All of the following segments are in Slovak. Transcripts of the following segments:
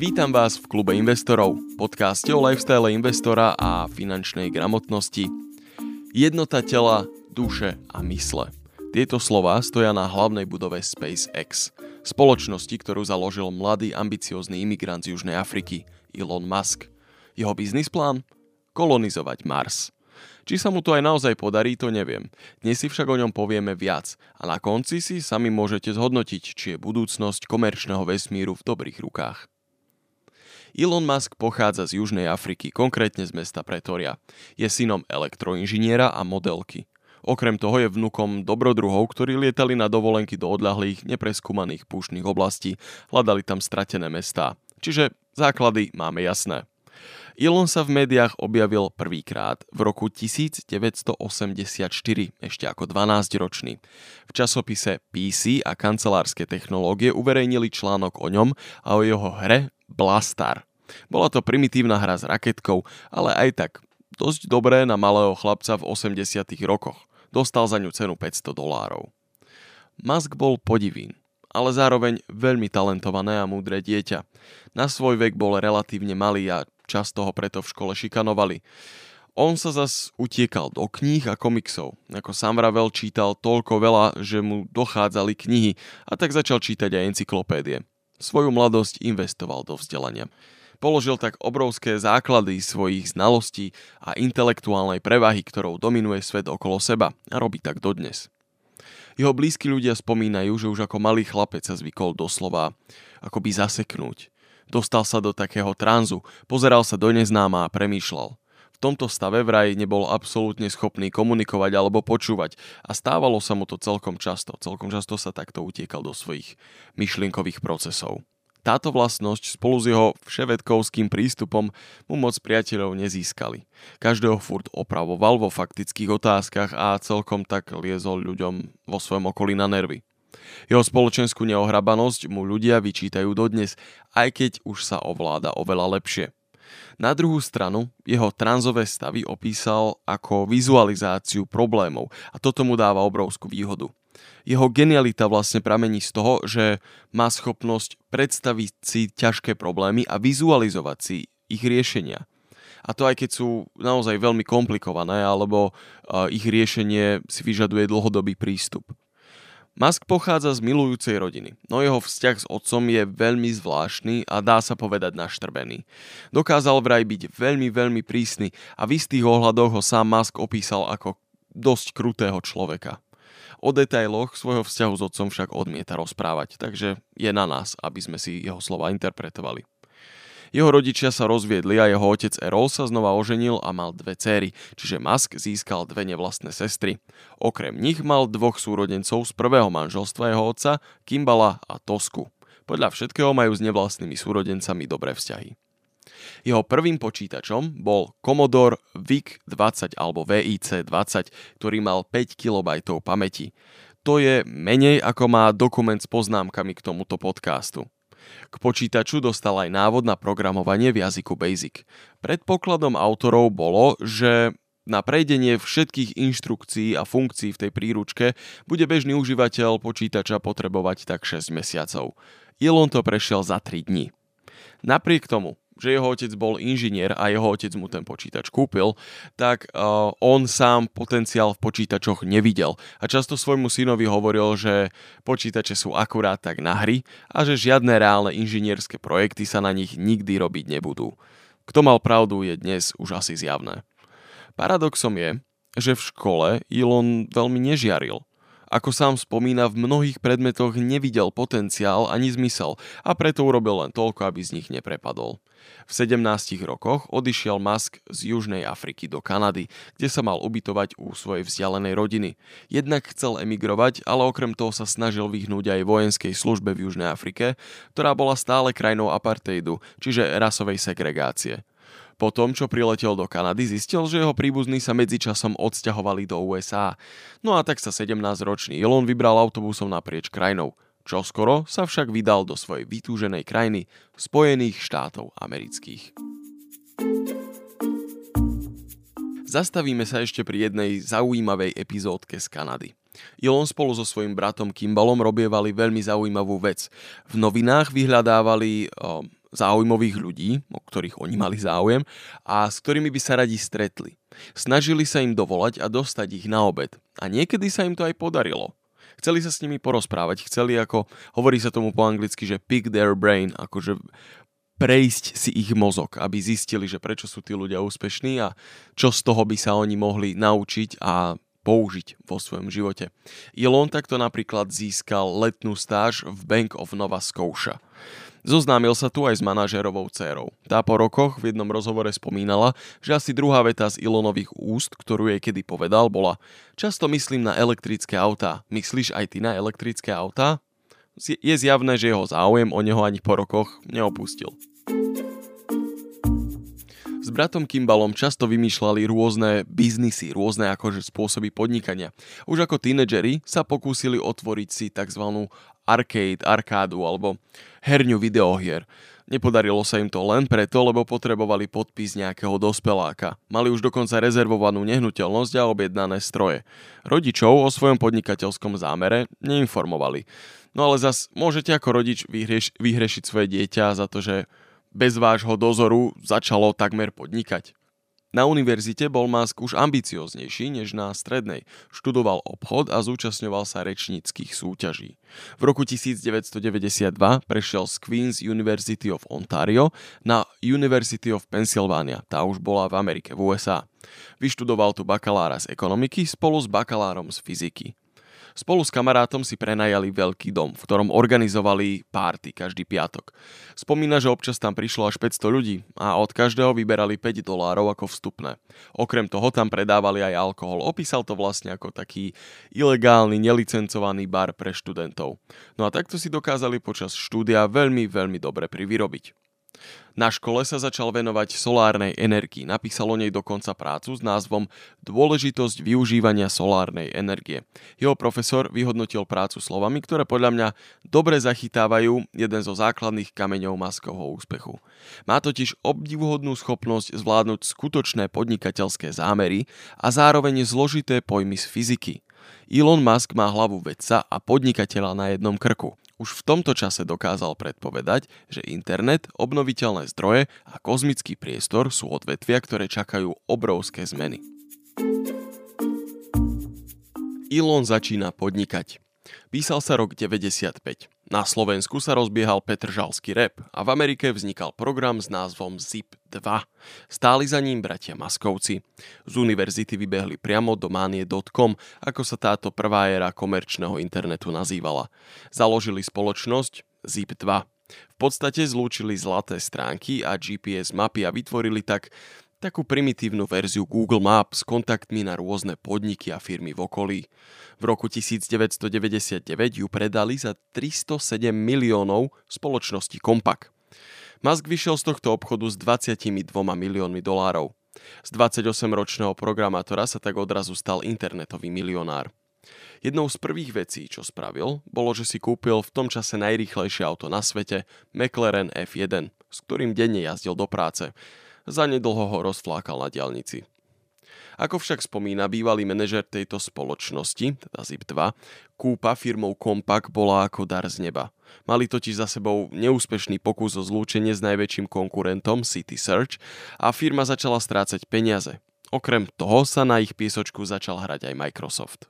Vítam vás v Klube investorov, podcaste o lifestyle investora a finančnej gramotnosti. Jednota tela, duše a mysle. Tieto slová stoja na hlavnej budove SpaceX, spoločnosti, ktorú založil mladý ambiciózny imigrant z Južnej Afriky, Elon Musk. Jeho biznisplán? Kolonizovať Mars. Či sa mu to aj naozaj podarí, to neviem. Dnes si však o ňom povieme viac a na konci si sami môžete zhodnotiť, či je budúcnosť komerčného vesmíru v dobrých rukách. Elon Musk pochádza z Južnej Afriky, konkrétne z mesta Pretoria. Je synom elektroinžiniera a modelky. Okrem toho je vnukom dobrodruhov, ktorí lietali na dovolenky do odľahlých, nepreskúmaných púštnych oblastí, hľadali tam stratené mestá. Čiže základy máme jasné. Elon sa v médiách objavil prvýkrát v roku 1984, ešte ako 12-ročný. V časopise PC a kancelárske technológie uverejnili článok o ňom a o jeho hre Blastar. Bola to primitívna hra s raketkou, ale aj tak dosť dobré na malého chlapca v 80. rokoch. Dostal za ňu cenu $500. Musk bol podivín, ale zároveň veľmi talentované a múdre dieťa. Na svoj vek bol relatívne malý a často ho preto v škole šikanovali. On sa zas utiekal do kníh a komiksov. Ako sám vravel, čítal toľko veľa, že mu dochádzali knihy a tak začal čítať aj encyklopédie. Svoju mladosť investoval do vzdelania. Položil tak obrovské základy svojich znalostí a intelektuálnej prevahy, ktorou dominuje svet okolo seba a robí tak dodnes. Jeho blízki ľudia spomínajú, že už ako malý chlapec sa zvykol doslova akoby zaseknúť. Dostal sa do takého tranzu, pozeral sa do neznáma a premýšľal. V tomto stave vraj nebol absolútne schopný komunikovať alebo počúvať a stávalo sa mu to celkom často. Celkom často sa takto utiekal do svojich myšlienkových procesov. Táto vlastnosť spolu s jeho vševedkovským prístupom mu moc priateľov nezískali. Každého furt opravoval vo faktických otázkach a celkom tak liezol ľuďom vo svojom okolí na nervy. Jeho spoločenskú neohrabanosť mu ľudia vyčítajú dodnes, aj keď už sa ovláda oveľa lepšie. Na druhú stranu jeho tranzové stavy opísal ako vizualizáciu problémov a toto mu dáva obrovskú výhodu. Jeho genialita vlastne pramení z toho, že má schopnosť predstaviť si ťažké problémy a vizualizovať si ich riešenia. A to aj keď sú naozaj veľmi komplikované alebo ich riešenie si vyžaduje dlhodobý prístup. Musk pochádza z milujúcej rodiny, no jeho vzťah s otcom je veľmi zvláštny a dá sa povedať naštrbený. Dokázal vraj byť veľmi, veľmi prísny a v istých ohľadoch ho sám Musk opísal ako dosť krutého človeka. O detailoch svojho vzťahu s otcom však odmieta rozprávať, takže je na nás, aby sme si jeho slova interpretovali. Jeho rodičia sa rozviedli a jeho otec Erol sa znova oženil a mal dve céry, čiže Musk získal dve nevlastné sestry. Okrem nich mal dvoch súrodencov z prvého manželstva jeho otca, Kimbala a Tosku. Podľa všetkého majú s nevlastnými súrodencami dobré vzťahy. Jeho prvým počítačom bol Commodore VIC-20 alebo VIC-20, ktorý mal 5 KB pamäti. To je menej ako má dokument s poznámkami k tomuto podcastu. K počítaču dostal aj návod na programovanie v jazyku BASIC. Predpokladom autorov bolo, že na prejdenie všetkých inštrukcií a funkcií v tej príručke bude bežný užívateľ počítača potrebovať tak 6 mesiacov. Elon to prešiel za 3 dní. Napriek tomu, že jeho otec bol inžinier a jeho otec mu ten počítač kúpil, tak on sám potenciál v počítačoch nevidel a často svojmu synovi hovoril, že počítače sú akurát tak na hry a že žiadne reálne inžinierské projekty sa na nich nikdy robiť nebudú. Kto mal pravdu, je dnes už asi zjavné. Paradoxom je, že v škole Elon veľmi nežiaril. Ako sám spomína, v mnohých predmetoch nevidel potenciál ani zmysel a preto urobil len toľko, aby z nich neprepadol. V 17 rokoch odišiel Musk z Južnej Afriky do Kanady, kde sa mal ubytovať u svojej vzdialenej rodiny. Jednak chcel emigrovať, ale okrem toho sa snažil vyhnúť aj vojenskej službe v Južnej Afrike, ktorá bola stále krajinou apartheidu, čiže rasovej segregácie. Po tom, čo priletel do Kanady, zistil, že jeho príbuzní sa medzičasom odsťahovali do USA. No a tak sa 17-ročný Elon vybral autobusom naprieč krajinou. Čoskoro sa však vydal do svojej vytúženej krajiny Spojených štátov amerických. Zastavíme sa ešte pri jednej zaujímavej epizódke z Kanady. Elon spolu so svojím bratom Kimbalom robievali veľmi zaujímavú vec. V novinách vyhľadávali záujmových ľudí, o ktorých oni mali záujem a s ktorými by sa radi stretli. Snažili sa im dovolať a dostať ich na obed. A niekedy sa im to aj podarilo. Chceli sa s nimi porozprávať, chceli, ako hovorí sa tomu po anglicky, že pick their brain, akože prejsť si ich mozog, aby zistili, že prečo sú tí ľudia úspešní a čo z toho by sa oni mohli naučiť a použiť vo svojom živote. Elon takto napríklad získal letnú stáž v Bank of Nova Scotia. Zoznámil sa tu aj s manažérovou dcérou. Tá po rokoch v jednom rozhovore spomínala, že asi druhá veta z Elonových úst, ktorú jej kedy povedal, bola: "Často myslím na elektrické autá. Myslíš aj ty na elektrické autá?" Je zjavné, že jeho záujem o neho ani po rokoch neopustil. S bratom Kimbalom často vymýšľali rôzne biznisy, rôzne akože spôsoby podnikania. Už ako tínedžeri sa pokúsili otvoriť si tzv. arkádu alebo herňu videohier. Nepodarilo sa im to len preto, lebo potrebovali podpis nejakého dospeláka. Mali už dokonca rezervovanú nehnuteľnosť a objednané stroje. Rodičov o svojom podnikateľskom zámere neinformovali. No ale zas môžete ako rodič vyhrešiť svoje dieťa za to, že bez vášho dozoru začalo takmer podnikať. Na univerzite bol Musk už ambicioznejší než na strednej. Študoval obchod a zúčastňoval sa rečníckych súťaží. V roku 1992 prešiel z Queen's University of Ontario na University of Pennsylvania, tá už bola v Amerike, v USA. Vyštudoval tu bakalára z ekonomiky spolu s bakalárom z fyziky. Spolu s kamarátom si prenajali veľký dom, v ktorom organizovali párty každý piatok. Spomína, že občas tam prišlo až 500 ľudí a od každého vyberali $5 ako vstupné. Okrem toho tam predávali aj alkohol. Opísal to vlastne ako taký ilegálny, nelicencovaný bar pre študentov. No a takto si dokázali počas štúdia veľmi dobre privyrobiť. Na škole sa začal venovať solárnej energii. Napísal o nej dokonca prácu s názvom Dôležitosť využívania solárnej energie. Jeho profesor vyhodnotil prácu slovami, ktoré podľa mňa dobre zachytávajú jeden zo základných kameňov Muskovho úspechu. Má totiž obdivuhodnú schopnosť zvládnuť skutočné podnikateľské zámery a zároveň zložité pojmy z fyziky. Elon Musk má hlavu vedca a podnikateľa na jednom krku. Už v tomto čase dokázal predpovedať, že internet, obnoviteľné zdroje a kozmický priestor sú odvetvia, ktoré čakajú obrovské zmeny. Elon začína podnikať. Písal sa rok 95. Na Slovensku sa rozbiehal petržalský rap a v Amerike vznikal program s názvom ZIP2. Stáli za ním bratia Muskovci. Z univerzity vybehli priamo do manie.com, ako sa táto prvá éra komerčného internetu nazývala. Založili spoločnosť ZIP2. V podstate zlúčili zlaté stránky a GPS mapy a vytvorili takú primitívnu verziu Google Map s kontaktmi na rôzne podniky a firmy v okolí. V roku 1999 ju predali za $307 miliónov spoločnosti Compaq. Musk vyšiel z tohto obchodu s $22 miliónmi. Z 28-ročného programátora sa tak odrazu stal internetový milionár. Jednou z prvých vecí, čo spravil, bolo, že si kúpil v tom čase najrýchlejšie auto na svete, McLaren F1, s ktorým denne jazdil do práce. Zanedlho ho rozflákal na diaľnici. Ako však spomína bývalý manažer tejto spoločnosti, teda ZIP2, kúpa firmou Compaq bola ako dar z neba. Mali totiž za sebou neúspešný pokus o zlúčenie s najväčším konkurentom City Search a firma začala strácať peniaze. Okrem toho sa na ich piesočku začal hrať aj Microsoft.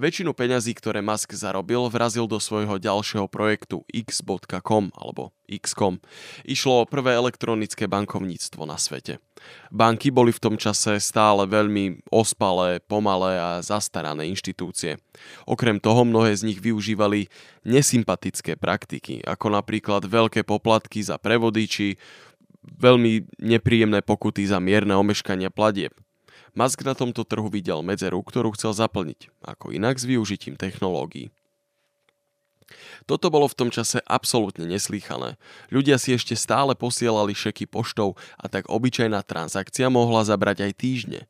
Väčšinu peňazí, ktoré Musk zarobil, vrazil do svojho ďalšieho projektu X.com alebo X.com. Išlo o prvé elektronické bankovníctvo na svete. Banky boli v tom čase stále veľmi ospalé, pomalé a zastarané inštitúcie. Okrem toho mnohé z nich využívali nesympatické praktiky, ako napríklad veľké poplatky za prevody či veľmi nepríjemné pokuty za mierne omeškania platieb. Musk na tomto trhu videl medzeru, ktorú chcel zaplniť, ako inak s využitím technológií. Toto bolo v tom čase absolútne neslýchané. Ľudia si ešte stále posielali šeky poštou a tak obyčajná transakcia mohla zabrať aj týždne.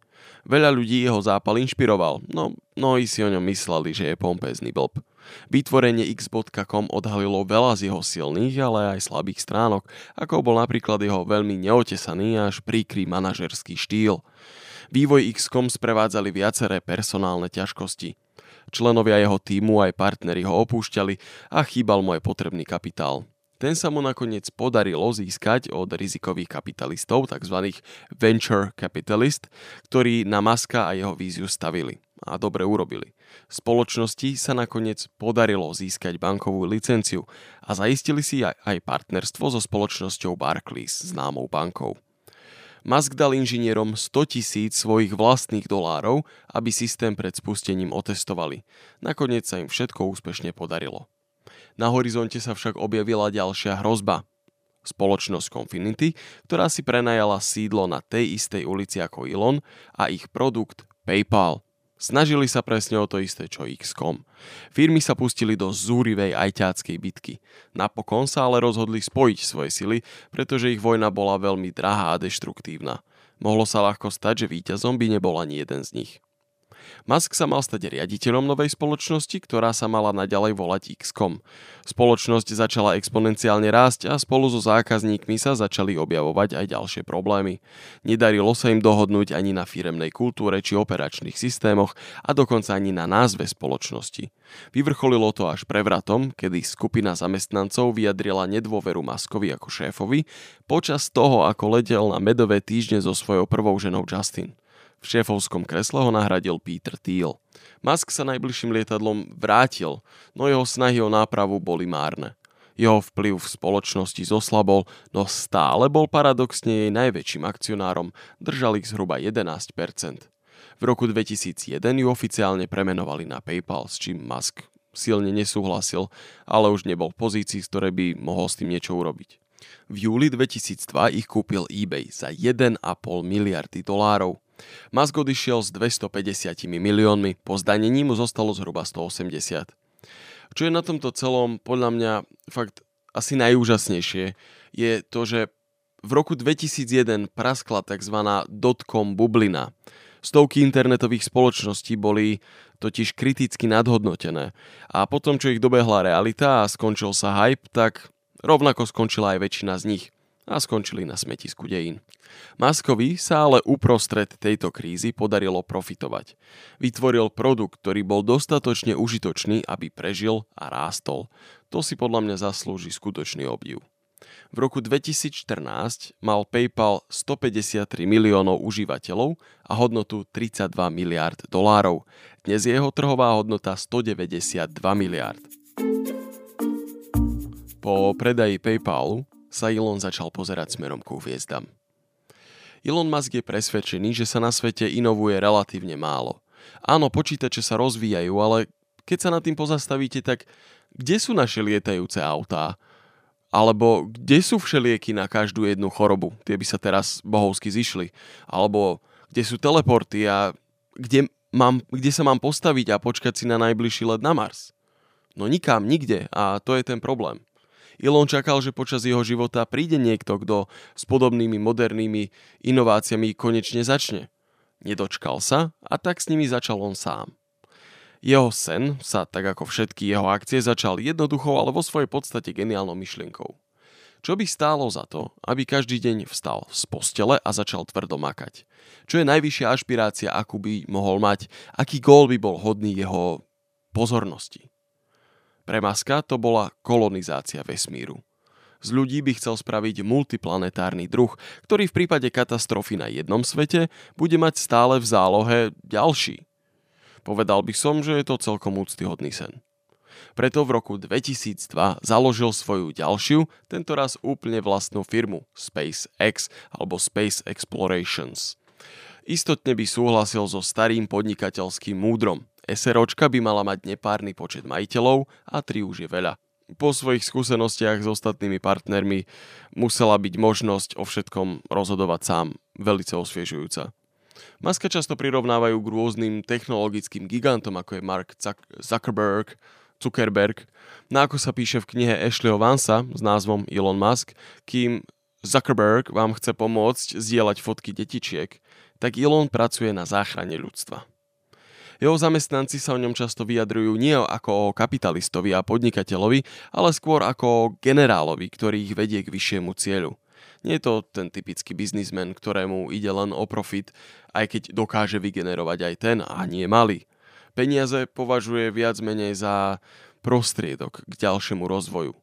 Veľa ľudí jeho zápal inšpiroval, no mnohí si o ňom mysleli, že je pompézny blb. Vytvorenie X.com odhalilo veľa z jeho silných, ale aj slabých stránok, ako bol napríklad jeho veľmi neotesaný až príkrý manažerský štýl. Vývoj X.com sprevádzali viaceré personálne ťažkosti. Členovia jeho tímu aj partneri ho opúšťali a chýbal mu aj potrebný kapitál. Ten sa mu nakoniec podarilo získať od rizikových kapitalistov, tzv. Venture Capitalist, ktorí na Muska a jeho víziu stavili. A dobre urobili. Spoločnosti sa nakoniec podarilo získať bankovú licenciu a zaistili si aj partnerstvo so spoločnosťou Barclays, známou bankou. Musk dal inžinierom 100 000 svojich vlastných dolárov, aby systém pred spustením otestovali. Nakoniec sa im všetko úspešne podarilo. Na horizonte sa však objavila ďalšia hrozba. Spoločnosť Confinity, ktorá si prenajala sídlo na tej istej ulici ako Elon a ich produkt PayPal. Snažili sa presne o to isté, čo X.com. Firmy sa pustili do zúrivej ajťáckej bitky. Napokon sa ale rozhodli spojiť svoje sily, pretože ich vojna bola veľmi drahá a deštruktívna. Mohlo sa ľahko stať, že víťazom by nebol ani jeden z nich. Musk sa mal stať riaditeľom novej spoločnosti, ktorá sa mala naďalej volať X.com. Spoločnosť začala exponenciálne rásť a spolu so zákazníkmi sa začali objavovať aj ďalšie problémy. Nedarilo sa im dohodnúť ani na firemnej kultúre či operačných systémoch a dokonca ani na názve spoločnosti. Vyvrcholilo to až prevratom, kedy skupina zamestnancov vyjadrila nedôveru Muskovi ako šéfovi počas toho, ako letel na medové týždne so svojou prvou ženou Justin. V šéfovskom kresle ho nahradil Peter Thiel. Musk sa najbližším lietadlom vrátil, no jeho snahy o nápravu boli márne. Jeho vplyv v spoločnosti zoslabol, no stále bol paradoxne jej najväčším akcionárom, držal ich zhruba 11%. V roku 2001 ju oficiálne premenovali na PayPal, s čím Musk silne nesúhlasil, ale už nebol v pozícii, z ktorej by mohol s tým niečo urobiť. V júli 2002 ich kúpil eBay za $1,5 miliardy. Musk odišiel s 250 miliónmi, po zdanení mu zostalo zhruba 180. Čo je na tomto celom podľa mňa fakt asi najúžasnejšie, je to, že v roku 2001 praskla tzv. Dotcom bublina. Stovky internetových spoločností boli totiž kriticky nadhodnotené a potom, čo ich dobehla realita a skončil sa hype, tak rovnako skončila aj väčšina z nich. A skončili na smetisku dejín. Muskovi sa ale uprostred tejto krízy podarilo profitovať. Vytvoril produkt, ktorý bol dostatočne užitočný, aby prežil a rástol. To si podľa mňa zaslúži skutočný obdiv. V roku 2014 mal PayPal 153 miliónov užívateľov a hodnotu $32 miliárd. Dnes je jeho trhová hodnota 192 miliárd. Po predaji PayPalu sa Elon začal pozerať smerom ku hviezdam. Elon Musk je presvedčený, že sa na svete inovuje relatívne málo. Áno, počítače sa rozvíjajú, ale keď sa nad tým pozastavíte, tak kde sú naše lietajúce autá? Alebo kde sú všelieky na každú jednu chorobu? Tie by sa teraz bohovsky zišli. Alebo kde sú teleporty a kde sa mám postaviť a počkať si na najbližší let na Mars? No nikam, nikde a to je ten problém. Elon čakal, že počas jeho života príde niekto, kto s podobnými modernými inováciami konečne začne. Nedočkal sa a tak s nimi začal on sám. Jeho sen sa, tak ako všetky jeho akcie, začal jednoduchou, ale vo svojej podstate geniálnou myšlienkou. Čo by stálo za to, aby každý deň vstal z postele a začal tvrdo makať? Čo je najvyššia ašpirácia, akú by mohol mať? Aký gól by bol hodný jeho pozornosti? Pre Muska to bola kolonizácia vesmíru. Z ľudí by chcel spraviť multiplanetárny druh, ktorý v prípade katastrofy na jednom svete bude mať stále v zálohe ďalší. Povedal by som, že je to celkom úctyhodný sen. Preto v roku 2002 založil svoju ďalšiu, tentoraz úplne vlastnú firmu SpaceX alebo Space Explorations. Istotne by súhlasil so starým podnikateľským múdrom. SROčka by mala mať nepárny počet majiteľov a 3 už je veľa. Po svojich skúsenostiach s ostatnými partnermi musela byť možnosť o všetkom rozhodovať sám, veľmi osviežujúca. Muska často prirovnávajú k rôznym technologickým gigantom, ako je Mark Zuckerberg, na ako sa píše v knihe Ashleyho Vansa s názvom Elon Musk, kým Zuckerberg vám chce pomôcť zdieľať fotky detičiek, tak Elon pracuje na záchrane ľudstva. Jeho zamestnanci sa o ňom často vyjadrujú nie ako o kapitalistovi a podnikateľovi, ale skôr ako o generálovi, ktorý ich vedie k vyššiemu cieľu. Nie je to ten typický biznismen, ktorému ide len o profit, aj keď dokáže vygenerovať aj ten a nie malý. Peniaze považuje viac menej za prostriedok k ďalšiemu rozvoju.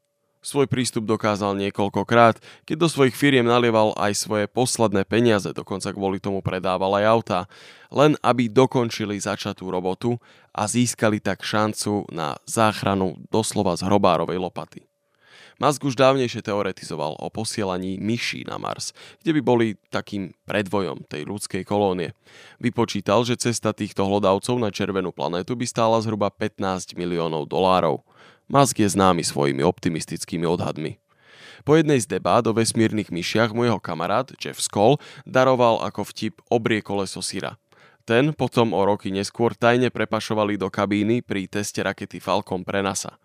Svoj prístup dokázal niekoľkokrát, keď do svojich firiem nalieval aj svoje posledné peniaze, dokonca kvôli tomu predával aj autá, len aby dokončili začatú robotu a získali tak šancu na záchranu doslova z hrobárovej lopaty. Musk už dávnejšie teoretizoval o posielaní myší na Mars, kde by boli takým predvojom tej ľudskej kolónie. Vypočítal, že cesta týchto hlodavcov na červenú planétu by stála zhruba $15 miliónov. Musk je známy svojimi optimistickými odhadmi. Po jednej z debát o vesmírnych myšiach mu jeho kamarát Jeff Skoll daroval ako vtip obriekole sosira. Ten potom o roky neskôr tajne prepašovali do kabíny pri teste rakety Falcon pre NASA.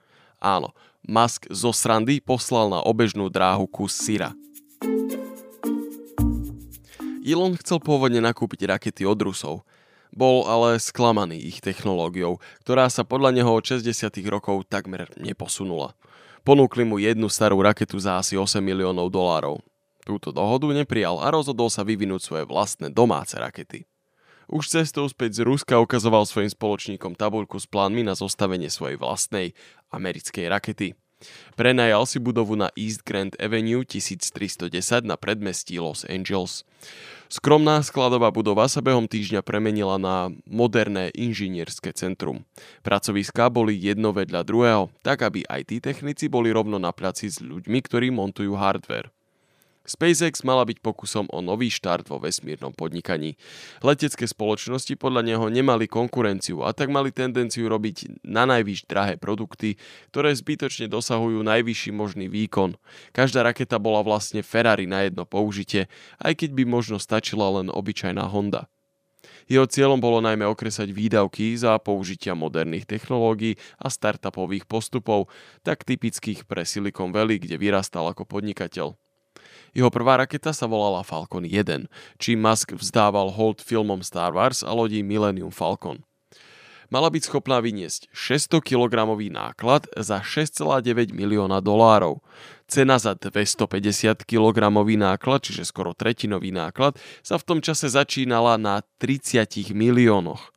Áno, Musk zo srandy poslal na obežnú dráhu kus syra. Elon chcel pôvodne nakúpiť rakety od Rusov. Bol ale sklamaný ich technológiou, ktorá sa podľa neho od 60. rokov takmer neposunula. Ponúkli mu jednu starú raketu za asi $8 miliónov. Túto dohodu neprijal a rozhodol sa vyvinúť svoje vlastné domáce rakety. Už cestou späť z Ruska ukazoval svojim spoločníkom tabuľku s plánmi na zostavenie svojej vlastnej americkej rakety. Prenajal si budovu na East Grand Avenue 1310 na predmestí Los Angeles. Skromná skladová budova sa behom týždňa premenila na moderné inžinierské centrum. Pracoviská boli jedno vedľa druhého, tak aby IT technici boli rovno na placi s ľuďmi, ktorí montujú hardware. SpaceX mala byť pokusom o nový štart vo vesmírnom podnikaní. Letecké spoločnosti podľa neho nemali konkurenciu a tak mali tendenciu robiť na najvyššie drahé produkty, ktoré zbytočne dosahujú najvyšší možný výkon. Každá raketa bola vlastne Ferrari na jedno použitie, aj keď by možno stačila len obyčajná Honda. Jeho cieľom bolo najmä okresať výdavky za použitia moderných technológií a startupových postupov, tak typických pre Silicon Valley, kde vyrastal ako podnikateľ. Jeho prvá raketa sa volala Falcon 1, čím Musk vzdával hold filmom Star Wars a lodí Millennium Falcon. Mala byť schopná vyniesť 600-kilogramový náklad za $6,9 milióna. Cena za 250-kilogramový náklad, čiže skoro tretinový náklad, sa v tom čase začínala na $30 miliónoch.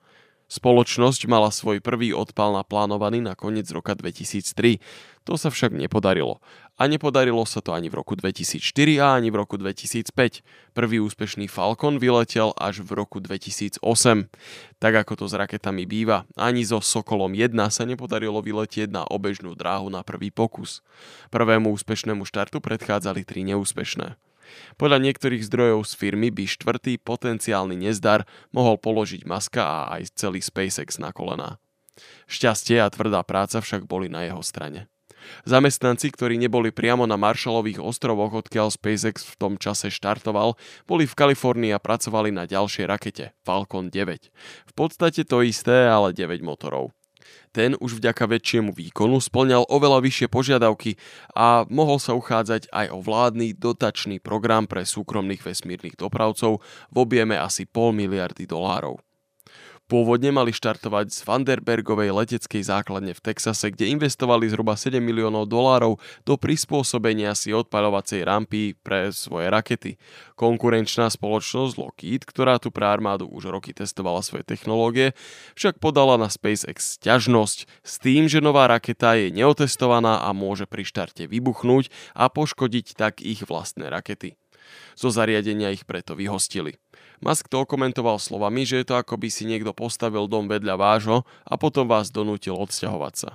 Spoločnosť mala svoj prvý odpal naplánovaný na koniec roka 2003. To sa však nepodarilo. A nepodarilo sa to ani v roku 2004 a ani v roku 2005. Prvý úspešný Falcon vyletel až v roku 2008. Tak ako to s raketami býva, ani so Sokolom 1 sa nepodarilo vyletieť na obežnú dráhu na prvý pokus. Prvému úspešnému štartu predchádzali 3 neúspešné. Podľa niektorých zdrojov z firmy by štvrtý potenciálny nezdar mohol položiť Muska a aj celý SpaceX na kolená. Šťastie a tvrdá práca však boli na jeho strane. Zamestnanci, ktorí neboli priamo na Marshallových ostrovoch, odkiaľ SpaceX v tom čase štartoval, boli v Kalifornii a pracovali na ďalšej rakete, Falcon 9. V podstate to isté, ale 9 motorov. Ten už vďaka väčšiemu výkonu splňal oveľa vyššie požiadavky a mohol sa uchádzať aj o vládny dotačný program pre súkromných vesmírnych dopravcov v objeme asi $0,5 miliardy. Pôvodne mali štartovať z Vandenbergovej leteckej základne v Texase, kde investovali zhruba $7 miliónov do prispôsobenia si odpaľovacej rampy pre svoje rakety. Konkurenčná spoločnosť Lockheed, ktorá tu pre armádu už roky testovala svoje technológie, však podala na SpaceX sťažnosť s tým, že nová raketa je neotestovaná a môže pri štarte vybuchnúť a poškodiť tak ich vlastné rakety. Zo zariadenia ich preto vyhostili. Musk to komentoval slovami, že je to ako by si niekto postavil dom vedľa vášho a potom vás donútil odsťahovať sa.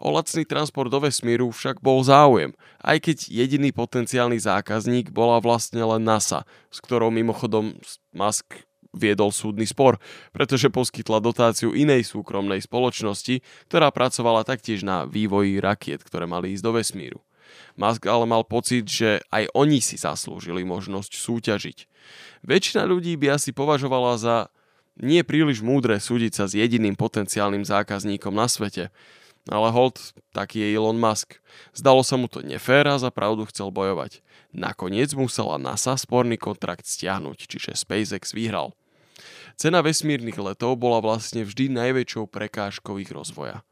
O lacný transport do vesmíru však bol záujem, aj keď jediný potenciálny zákazník bola vlastne len NASA, s ktorou mimochodom Musk viedol súdny spor, pretože poskytla dotáciu inej súkromnej spoločnosti, ktorá pracovala taktiež na vývoji rakiet, ktoré mali ísť do vesmíru. Musk ale mal pocit, že aj oni si zaslúžili možnosť súťažiť. Väčšina ľudí by asi považovala za nie príliš múdre súdiť sa s jediným potenciálnym zákazníkom na svete. Ale hold, taký je Elon Musk. Zdalo sa mu to nefér a za pravdu chcel bojovať. Nakoniec musela NASA sporný kontrakt stiahnuť, čiže SpaceX vyhral. Cena vesmírnych letov bola vlastne vždy najväčšou prekážkou ich rozvoja.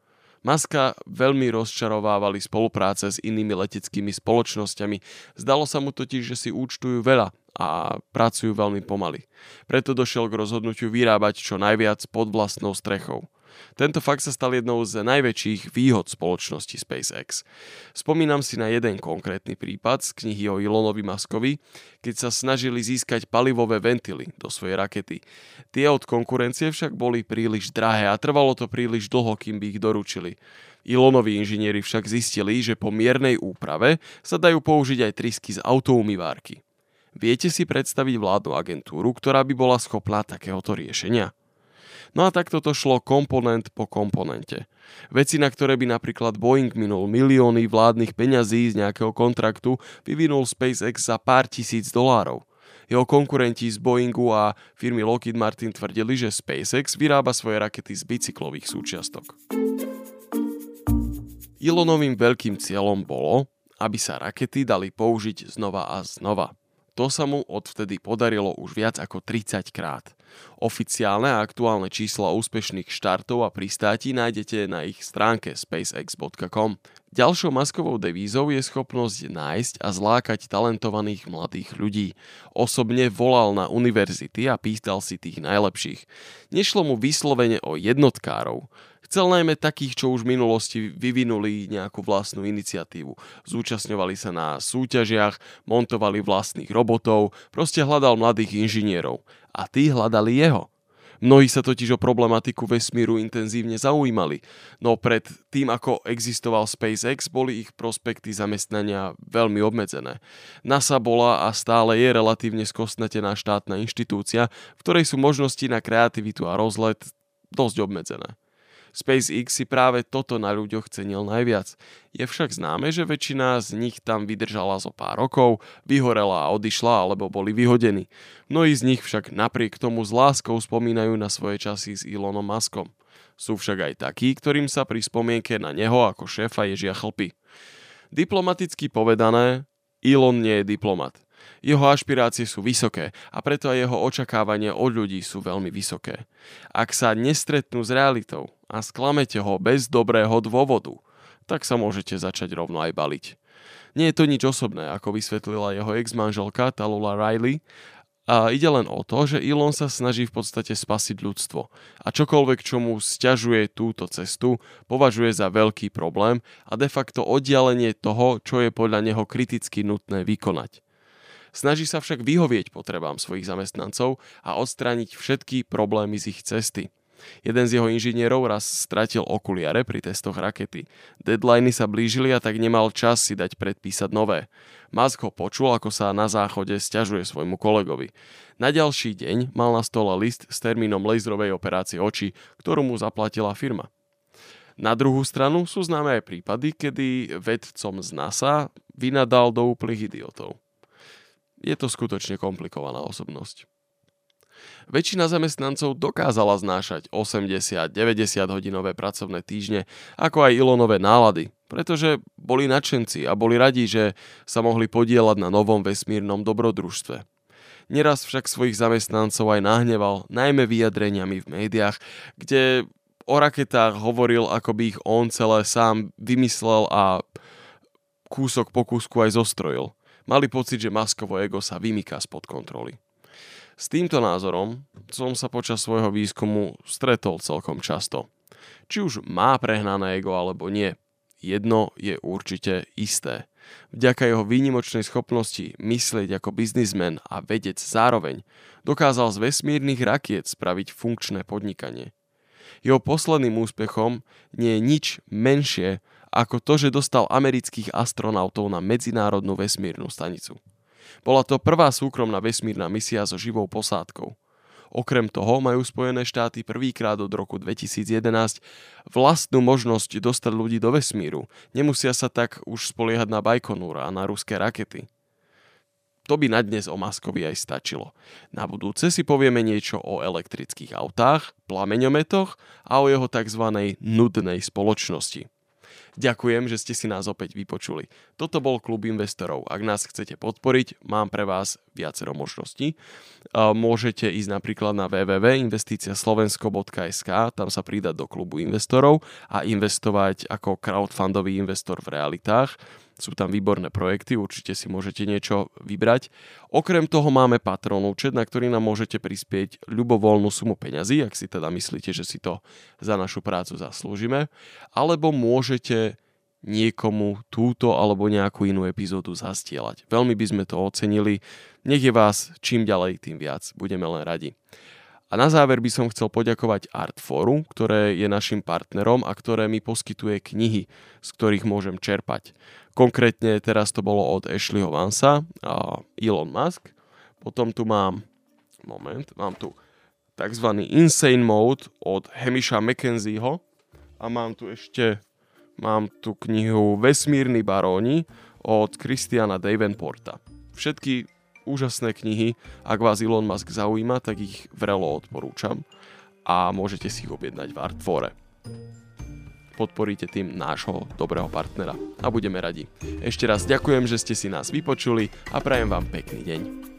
Muska veľmi rozčarovávali spolupráce s inými leteckými spoločnosťami. Zdalo sa mu totiž, že si účtujú veľa a pracujú veľmi pomaly. Preto došiel k rozhodnutiu vyrábať čo najviac pod vlastnou strechou. Tento fakt sa stal jednou z najväčších výhod spoločnosti SpaceX. Spomínam si na jeden konkrétny prípad z knihy o Elonovi Muskovi, keď sa snažili získať palivové ventily do svojej rakety. Tie od konkurencie však boli príliš drahé a trvalo to príliš dlho, kým by ich doručili. Elonovi inžinieri však zistili, že po miernej úprave sa dajú použiť aj trysky z autoumývárky. Viete si predstaviť vládnu agentúru, ktorá by bola schopná takéhoto riešenia? No a takto to šlo komponent po komponente. Veci, na ktoré by napríklad Boeing minul milióny vládnych peňazí z nejakého kontraktu, vyvinul SpaceX za pár tisíc dolárov. Jeho konkurenti z Boeingu a firmy Lockheed Martin tvrdili, že SpaceX vyrába svoje rakety z bicyklových súčiastok. Elonovým veľkým cieľom bolo, aby sa rakety dali použiť znova a znova. To sa mu odvtedy podarilo už viac ako 30 krát. Oficiálne a aktuálne čísla úspešných štartov a pristátí nájdete na ich stránke spacex.com. Ďalšou maskovou devízou je schopnosť nájsť a zlákať talentovaných mladých ľudí. Osobne volal na univerzity a pýtal si tých najlepších. Nešlo mu vyslovene o jednotkárov. Chcel najmä takých, čo už v minulosti vyvinuli nejakú vlastnú iniciatívu. Zúčastňovali sa na súťažiach, montovali vlastných robotov, proste hľadal mladých inžinierov. A tí hľadali jeho. Mnohí sa totiž o problematiku vesmíru intenzívne zaujímali, no pred tým, ako existoval SpaceX, boli ich prospekty zamestnania veľmi obmedzené. NASA bola a stále je relatívne skostnatená štátna inštitúcia, v ktorej sú možnosti na kreativitu a rozlet dosť obmedzené. SpaceX si práve toto na ľuďoch cenil najviac. Je však známe, že väčšina z nich tam vydržala zo pár rokov, vyhorela a odišla alebo boli vyhodení. Mnohí z nich však napriek tomu s láskou spomínajú na svoje časy s Elonom Muskom. Sú však aj takí, ktorým sa pri spomienke na neho ako šéfa ježia chlpy. Diplomaticky povedané, Elon nie je diplomat. Jeho ašpirácie sú vysoké a preto aj jeho očakávania od ľudí sú veľmi vysoké. Ak sa nestretnú s realitou a sklamete ho bez dobrého dôvodu, tak sa môžete začať rovno aj baliť. Nie je to nič osobné, ako vysvetlila jeho ex-manželka Talula Riley, a ide len o to, že Elon sa snaží v podstate spasiť ľudstvo a čokoľvek, čo mu sťažuje túto cestu, považuje za veľký problém a de facto oddialenie toho, čo je podľa neho kriticky nutné vykonať. Snaží sa však vyhovieť potrebám svojich zamestnancov a odstrániť všetky problémy z ich cesty. Jeden z jeho inžinierov raz stratil okuliare pri testoch rakety. Deadliny sa blížili a tak nemal čas si dať predpísať nové. Musk ho počul, ako sa na záchode sťažuje svojmu kolegovi. Na ďalší deň mal na stole list s termínom laserovej operácie očí, ktorú mu zaplatila firma. Na druhú stranu sú známe aj prípady, kedy vedcom z NASA vynadal do úplných idiotov. Je to skutočne komplikovaná osobnosť. Väčšina zamestnancov dokázala znášať 80-90 hodinové pracovné týždne, ako aj Elonové nálady, pretože boli nadšenci a boli radi, že sa mohli podieľať na novom vesmírnom dobrodružstve. Neraz však svojich zamestnancov aj nahneval, najmä vyjadreniami v médiách, kde o raketách hovoril, ako by ich on celé sám vymyslel a kúsok po kúsku aj zostrojil. Mali pocit, že Muskovo ego sa vymyká spod kontroly. S týmto názorom som sa počas svojho výskumu stretol celkom často. Či už má prehnané ego alebo nie, jedno je určite isté. Vďaka jeho výnimočnej schopnosti myslieť ako biznismen a vedec zároveň dokázal z vesmírnych rakiet spraviť funkčné podnikanie. Jeho posledným úspechom nie je nič menšie ako to, že dostal amerických astronautov na medzinárodnú vesmírnu stanicu. Bola to prvá súkromná vesmírna misia so živou posádkou. Okrem toho majú Spojené štáty prvýkrát od roku 2011 vlastnú možnosť dostať ľudí do vesmíru. Nemusia sa tak už spoliehať na Bajkonúra a na ruské rakety. To by na dnes o Muskovi aj stačilo. Na budúce si povieme niečo o elektrických autách, plameňometoch a o jeho tzv. Nudnej spoločnosti. Ďakujem, že ste si nás opäť vypočuli. Toto bol Klub investorov. Ak nás chcete podporiť, mám pre vás viacero možností. Môžete ísť napríklad na www.investiciaslovensko.sk, tam sa pridať do Klubu investorov a investovať ako crowdfundový investor v realitách. Sú tam výborné projekty, určite si môžete niečo vybrať. Okrem toho máme Patreon účet, na ktorý nám môžete prispieť ľubovoľnú sumu peňazí, ak si teda myslíte, že si to za našu prácu zaslúžime, alebo môžete niekomu túto alebo nejakú inú epizódu zastielať. Veľmi by sme to ocenili. Nech je vás čím ďalej, tým viac. Budeme len radi. A na záver by som chcel poďakovať Artforu, ktoré je našim partnerom a ktoré mi poskytuje knihy, z ktorých môžem čerpať. Konkrétne teraz to bolo od Ashleyho Vansa a Elon Musk. Potom tu mám tu takzvaný Insane Mode od Hamisha McKenzieho a mám tu knihu Vesmírni baróni od Christiana Davenporta. Všetky úžasné knihy, ak vás Elon Musk zaujíma, tak ich vrelo odporúčam a môžete si ich objednať v Artfore. Podporíte tým nášho dobrého partnera a budeme radi. Ešte raz ďakujem, že ste si nás vypočuli a prajem vám pekný deň.